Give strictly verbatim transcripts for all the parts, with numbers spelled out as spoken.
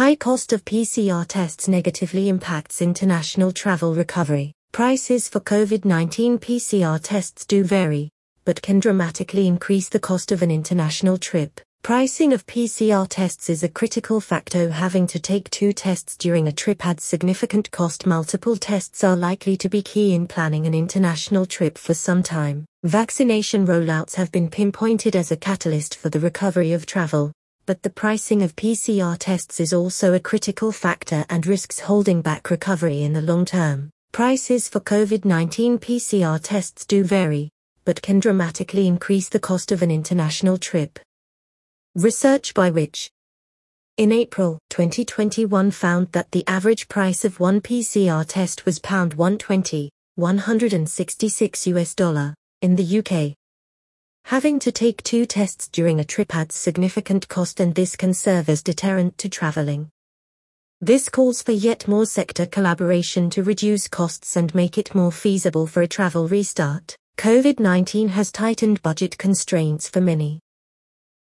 high cost of P C R tests negatively impacts international travel recovery. Prices for COVID nineteen P C R tests do vary, but can dramatically increase the cost of an international trip. Pricing of P C R tests is a critical factor. Having to take two tests during a trip adds significant cost. Multiple tests are likely to be key in planning an international trip for some time. Vaccination rollouts have been pinpointed as a catalyst for the recovery of travel, but the pricing of P C R tests is also a critical factor and risks holding back recovery in the long term. Prices for COVID nineteen P C R tests do vary, but can dramatically increase the cost of an international trip. Research by Which in April twenty twenty-one found that the average price of one P C R test was one hundred twenty dollars, one hundred sixty-six U S dollars, in the U K. Having to take two tests during a trip adds significant cost, and this can serve as deterrent to travelling. This calls for yet more sector collaboration to reduce costs and make it more feasible for a travel restart. COVID nineteen has tightened budget constraints for many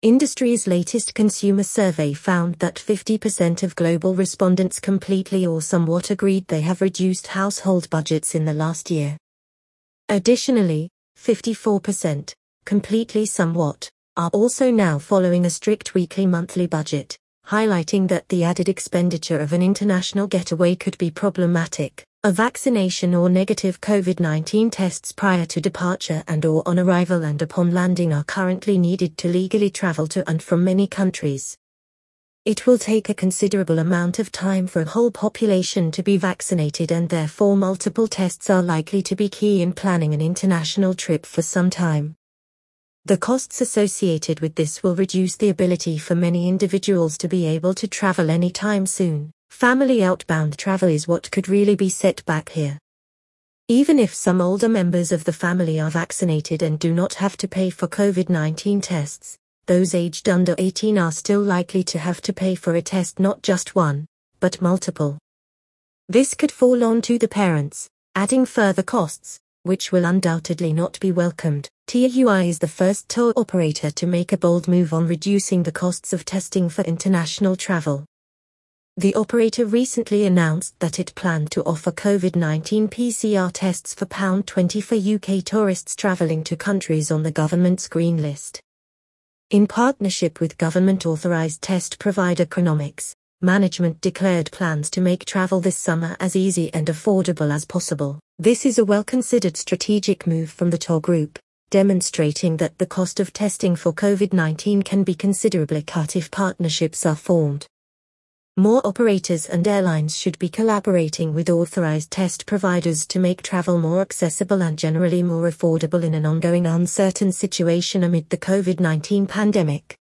industries. Latest consumer survey found that fifty percent of global respondents completely or somewhat agreed they have reduced household budgets in the last year. Additionally, fifty-four percent, completely somewhat, are also now following a strict weekly-monthly budget, highlighting that the added expenditure of an international getaway could be problematic. A vaccination or negative COVID nineteen tests prior to departure and or on arrival and upon landing are currently needed to legally travel to and from many countries. It will take a considerable amount of time for a whole population to be vaccinated, and therefore multiple tests are likely to be key in planning an international trip for some time. The costs associated with this will reduce the ability for many individuals to be able to travel anytime soon. Family outbound travel is what could really be set back here. Even if some older members of the family are vaccinated and do not have to pay for COVID nineteen tests, those aged under eighteen are still likely to have to pay for a test, not just one, but multiple. This could fall onto the parents, adding further costs, which will undoubtedly not be welcomed. T U I is the first tour operator to make a bold move on reducing the costs of testing for international travel. The operator recently announced that it planned to offer COVID nineteen P C R tests for one pound twenty for U K tourists travelling to countries on the government's green list. In partnership with government-authorised test provider Chronomics, management declared plans to make travel this summer as easy and affordable as possible. This is a well-considered strategic move from the Tor Group, demonstrating that the cost of testing for COVID nineteen can be considerably cut if partnerships are formed. More operators and airlines should be collaborating with authorized test providers to make travel more accessible and generally more affordable in an ongoing uncertain situation amid the COVID nineteen pandemic.